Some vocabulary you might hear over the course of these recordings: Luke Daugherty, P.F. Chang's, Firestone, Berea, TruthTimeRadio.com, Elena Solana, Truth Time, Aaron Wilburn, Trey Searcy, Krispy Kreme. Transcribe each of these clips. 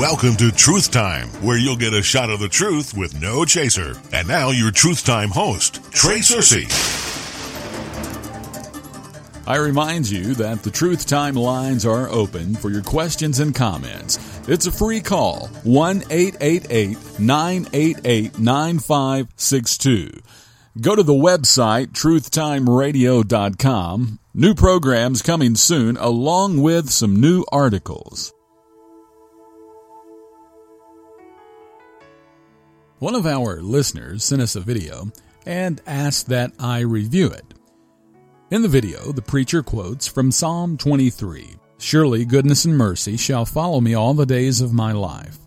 Welcome to Truth Time, where you'll get a shot of the truth with no chaser. And now your Truth Time host, Trey Searcy. I remind you that the Truth Time lines are open for your questions and comments. It's a free call, 1-888-988-9562. Go to the website, TruthTimeRadio.com. New programs coming soon, along with some new articles. One of our listeners sent us a video and asked that I review it. In the video, the preacher quotes from Psalm 23, "Surely goodness and mercy shall follow me all the days of my life."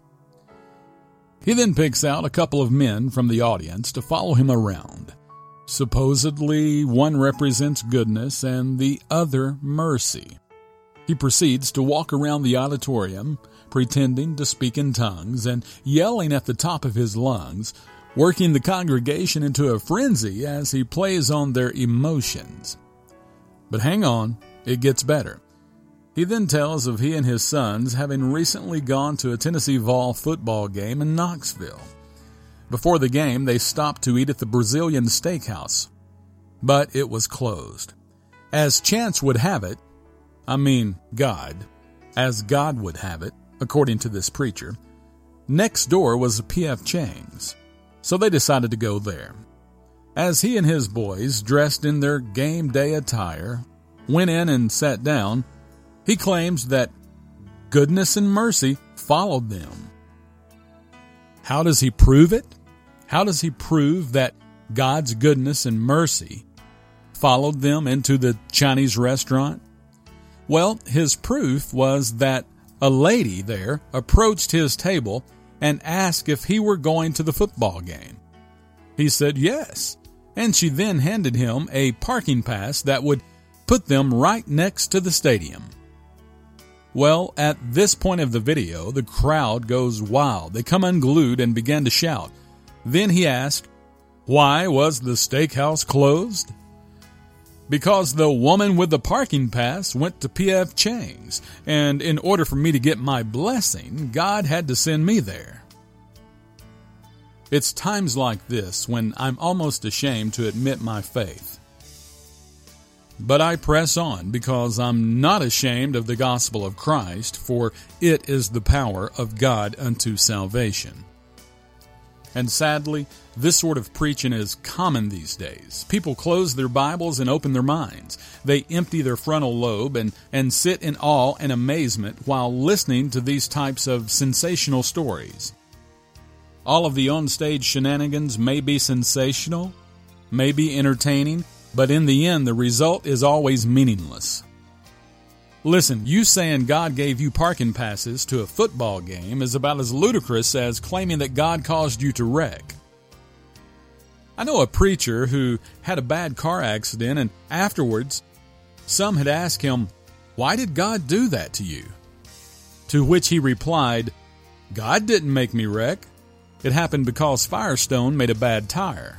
He then picks out a couple of men from the audience to follow him around. Supposedly, one represents goodness and the other mercy. He proceeds to walk around the auditorium, pretending to speak in tongues and yelling at the top of his lungs, working the congregation into a frenzy as he plays on their emotions. But hang on, it gets better. He then tells of he and his sons having recently gone to a Tennessee Vol football game in Knoxville. Before the game, they stopped to eat at the Brazilian steakhouse, but it was closed. As chance would have it, as God would have it, according to this preacher, next door was a P.F. Chang's, so they decided to go there. As he and his boys, dressed in their game day attire, went in and sat down, he claims that goodness and mercy followed them. How does he prove it? How does he prove that God's goodness and mercy followed them into the Chinese restaurant? Well, his proof was that a lady there approached his table and asked if he were going to the football game. He said yes, and she then handed him a parking pass that would put them right next to the stadium. Well, at this point of the video, the crowd goes wild. They come unglued and began to shout. Then he asked, "Why was the steakhouse closed?" "Because the woman with the parking pass went to P.F. Chang's, and in order for me to get my blessing, God had to send me there." It's times like this when I'm almost ashamed to admit my faith. But I press on because I'm not ashamed of the gospel of Christ, for it is the power of God unto salvation. And sadly, this sort of preaching is common these days. People close their Bibles and open their minds. They empty their frontal lobe and sit in awe and amazement while listening to these types of sensational stories. All of the on-stage shenanigans may be sensational, may be entertaining, but in the end, the result is always meaningless. Listen, you saying God gave you parking passes to a football game is about as ludicrous as claiming that God caused you to wreck. I know a preacher who had a bad car accident, and afterwards, some had asked him, "Why did God do that to you?" To which he replied, "God didn't make me wreck. It happened because Firestone made a bad tire."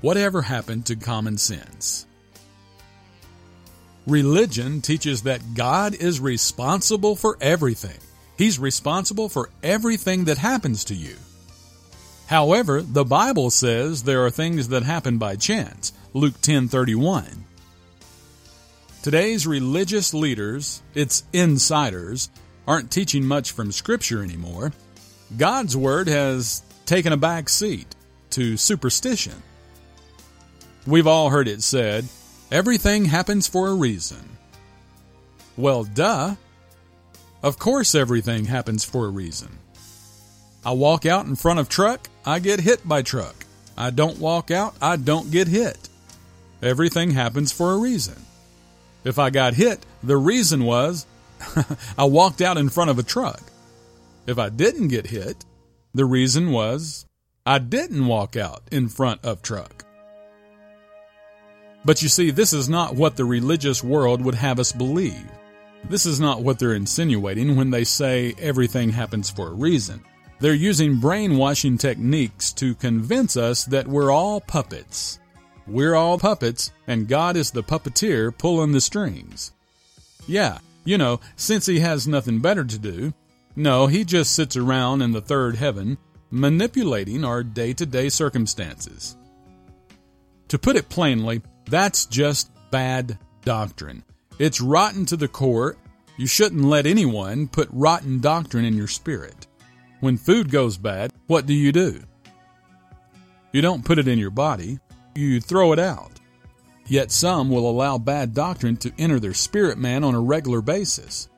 Whatever happened to common sense? Religion teaches that God is responsible for everything. He's responsible for everything that happens to you. However, the Bible says there are things that happen by chance. Luke 10:31. Today's religious leaders, its insiders, aren't teaching much from Scripture anymore. God's Word has taken a back seat to superstition. We've all heard it said, "Everything happens for a reason." Well, duh. Of course everything happens for a reason. I walk out in front of truck, I get hit by truck. I don't walk out, I don't get hit. Everything happens for a reason. If I got hit, the reason was I walked out in front of a truck. If I didn't get hit, the reason was I didn't walk out in front of truck. But you see, this is not what the religious world would have us believe. This is not what they're insinuating when they say everything happens for a reason. They're using brainwashing techniques to convince us that we're all puppets. We're all puppets, and God is the puppeteer pulling the strings. Yeah, since he has nothing better to do, No, he just sits around in the third heaven, manipulating our day-to-day circumstances. To put it plainly, that's just bad doctrine. It's rotten to the core. You shouldn't let anyone put rotten doctrine in your spirit. When food goes bad, what do? You don't put it in your body. You throw it out. Yet some will allow bad doctrine to enter their spirit man on a regular basis.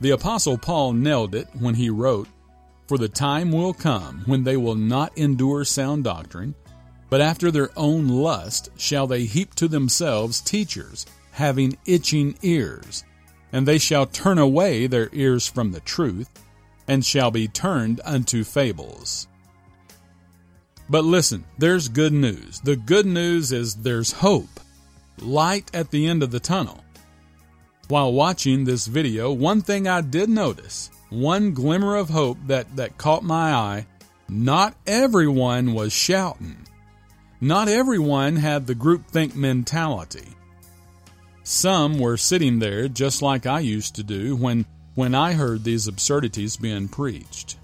The Apostle Paul nailed it when he wrote, "For the time will come when they will not endure sound doctrine, but after their own lust shall they heap to themselves teachers, having itching ears, and they shall turn away their ears from the truth, and shall be turned unto fables." But listen, there's good news. The good news is there's hope, light at the end of the tunnel. While watching this video, one thing I did notice, one glimmer of hope that caught my eye, not everyone was shouting. Not everyone had the groupthink mentality. Some were sitting there just like I used to do when I heard these absurdities being preached.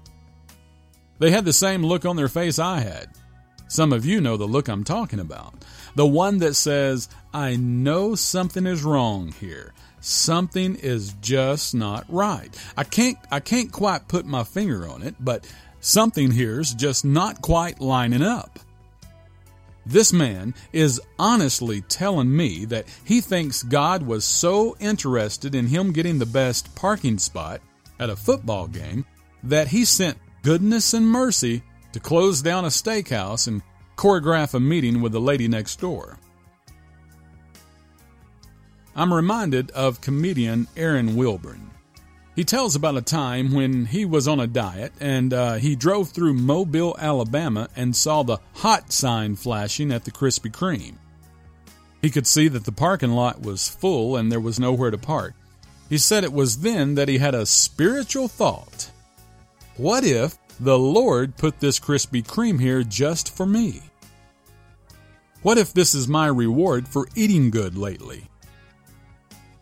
They had the same look on their face I had. Some of you know the look I'm talking about. The one that says, "I know something is wrong here. Something is just not right. I can't quite put my finger on it, but something here's just not quite lining up." This man is honestly telling me that he thinks God was so interested in him getting the best parking spot at a football game that he sent goodness and mercy to close down a steakhouse and choreograph a meeting with the lady next door. I'm reminded of comedian Aaron Wilburn. He tells about a time when he was on a diet and he drove through Mobile, Alabama and saw the hot sign flashing at the Krispy Kreme. He could see that the parking lot was full and there was nowhere to park. He said it was then that he had a spiritual thought. What if the Lord put this Krispy Kreme here just for me? What if this is my reward for eating good lately?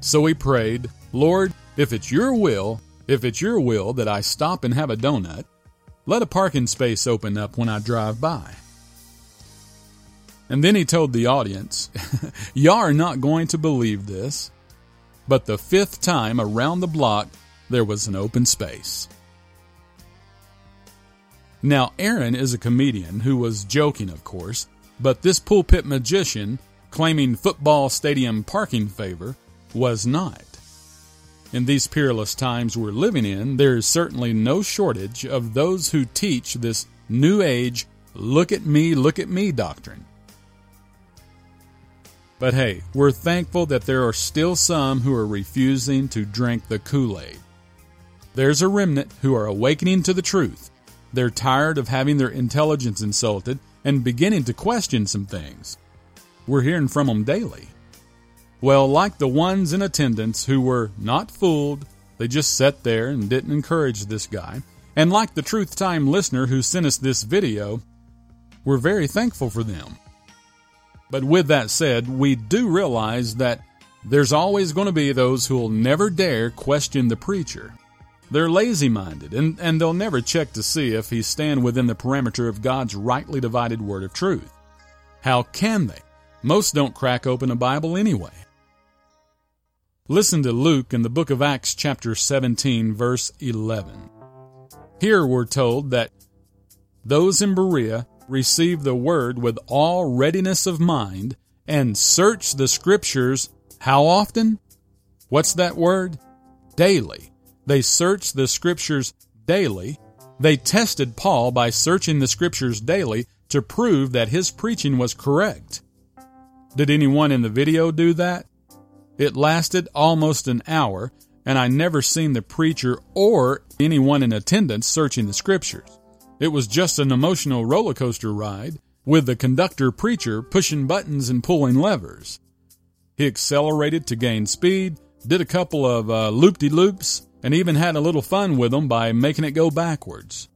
So he prayed, "Lord, if it's your will that I stop and have a donut, let a parking space open up when I drive by." And then he told the audience, "Y'all are not going to believe this, but the fifth time around the block, there was an open space." Now, Aaron is a comedian who was joking, of course, but this pulpit magician claiming football stadium parking favor was not. In these peerless times we're living in, there is certainly no shortage of those who teach this new age, look at me doctrine. But hey, we're thankful that there are still some who are refusing to drink the Kool-Aid. There's a remnant who are awakening to the truth. They're tired of having their intelligence insulted and beginning to question some things. We're hearing from them daily. Well, like the ones in attendance who were not fooled, they just sat there and didn't encourage this guy. And like the Truth Time listener who sent us this video, we're very thankful for them. But with that said, we do realize that there's always going to be those who'll never dare question the preacher. They're lazy-minded, and they'll never check to see if he's staying within the parameter of God's rightly divided word of truth. How can they? Most don't crack open a Bible anyway. Listen to Luke in the book of Acts chapter 17, verse 11. Here we're told that those in Berea received the word with all readiness of mind and searched the scriptures how often? What's that word? Daily. They searched the scriptures daily. They tested Paul by searching the scriptures daily to prove that his preaching was correct. Did anyone in the video do that? It lasted almost an hour, and I never seen the preacher or anyone in attendance searching the scriptures. It was just an emotional roller coaster ride with the conductor preacher pushing buttons and pulling levers. He accelerated to gain speed, did a couple of loop-de-loops, and even had a little fun with them by making it go backwards.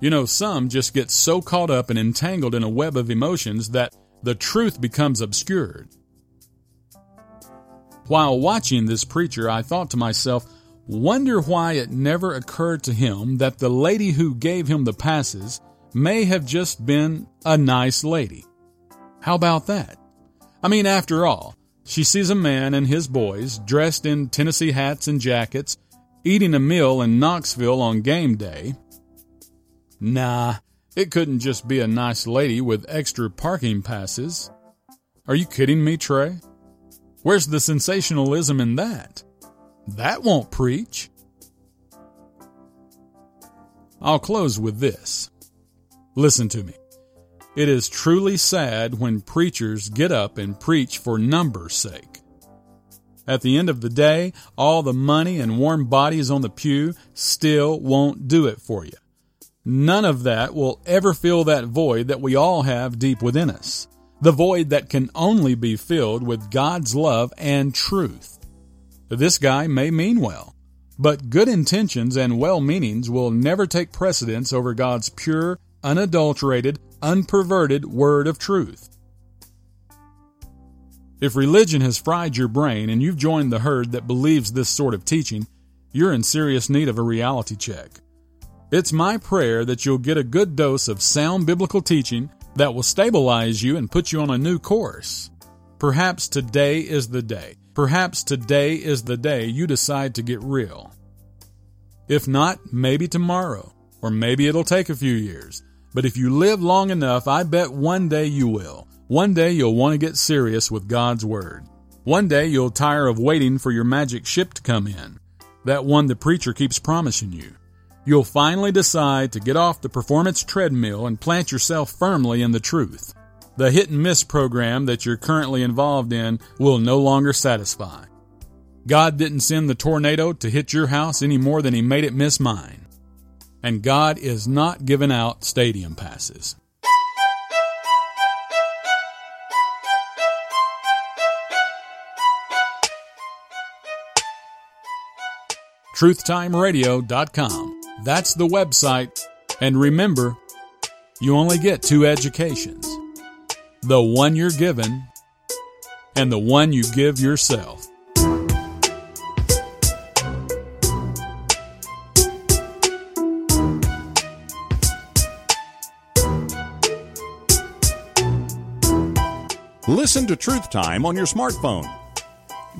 You know, some just get so caught up and entangled in a web of emotions that the truth becomes obscured. While watching this preacher, I thought to myself, wonder why it never occurred to him that the lady who gave him the passes may have just been a nice lady. How about that? I mean, after all, she sees a man and his boys dressed in Tennessee hats and jackets, eating a meal in Knoxville on game day. Nah, it couldn't just be a nice lady with extra parking passes. Are you kidding me, Trey? Where's the sensationalism in that? That won't preach. I'll close with this. Listen to me. It is truly sad when preachers get up and preach for numbers' sake. At the end of the day, all the money and warm bodies on the pew still won't do it for you. None of that will ever fill that void that we all have deep within us, the void that can only be filled with God's love and truth. This guy may mean well, but good intentions and well-meanings will never take precedence over God's pure, unadulterated, unperverted word of truth. If religion has fried your brain and you've joined the herd that believes this sort of teaching, you're in serious need of a reality check. It's my prayer that you'll get a good dose of sound biblical teaching that will stabilize you and put you on a new course. Perhaps today is the day. Perhaps today is the day you decide to get real. If not, maybe tomorrow, or maybe it'll take a few years. But if you live long enough, I bet one day you will. One day you'll want to get serious with God's word. One day you'll tire of waiting for your magic ship to come in, that one the preacher keeps promising you. You'll finally decide to get off the performance treadmill and plant yourself firmly in the truth. The hit and miss program that you're currently involved in will no longer satisfy. God didn't send the tornado to hit your house any more than he made it miss mine. And God is not giving out stadium passes. TruthTimeRadio.com. That's the website. And remember, you only get two educations. The one you're given and the one you give yourself. Listen to Truth Time on your smartphone.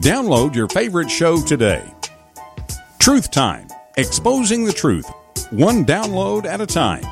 Download your favorite show today. Truth Time, exposing the truth, one download at a time.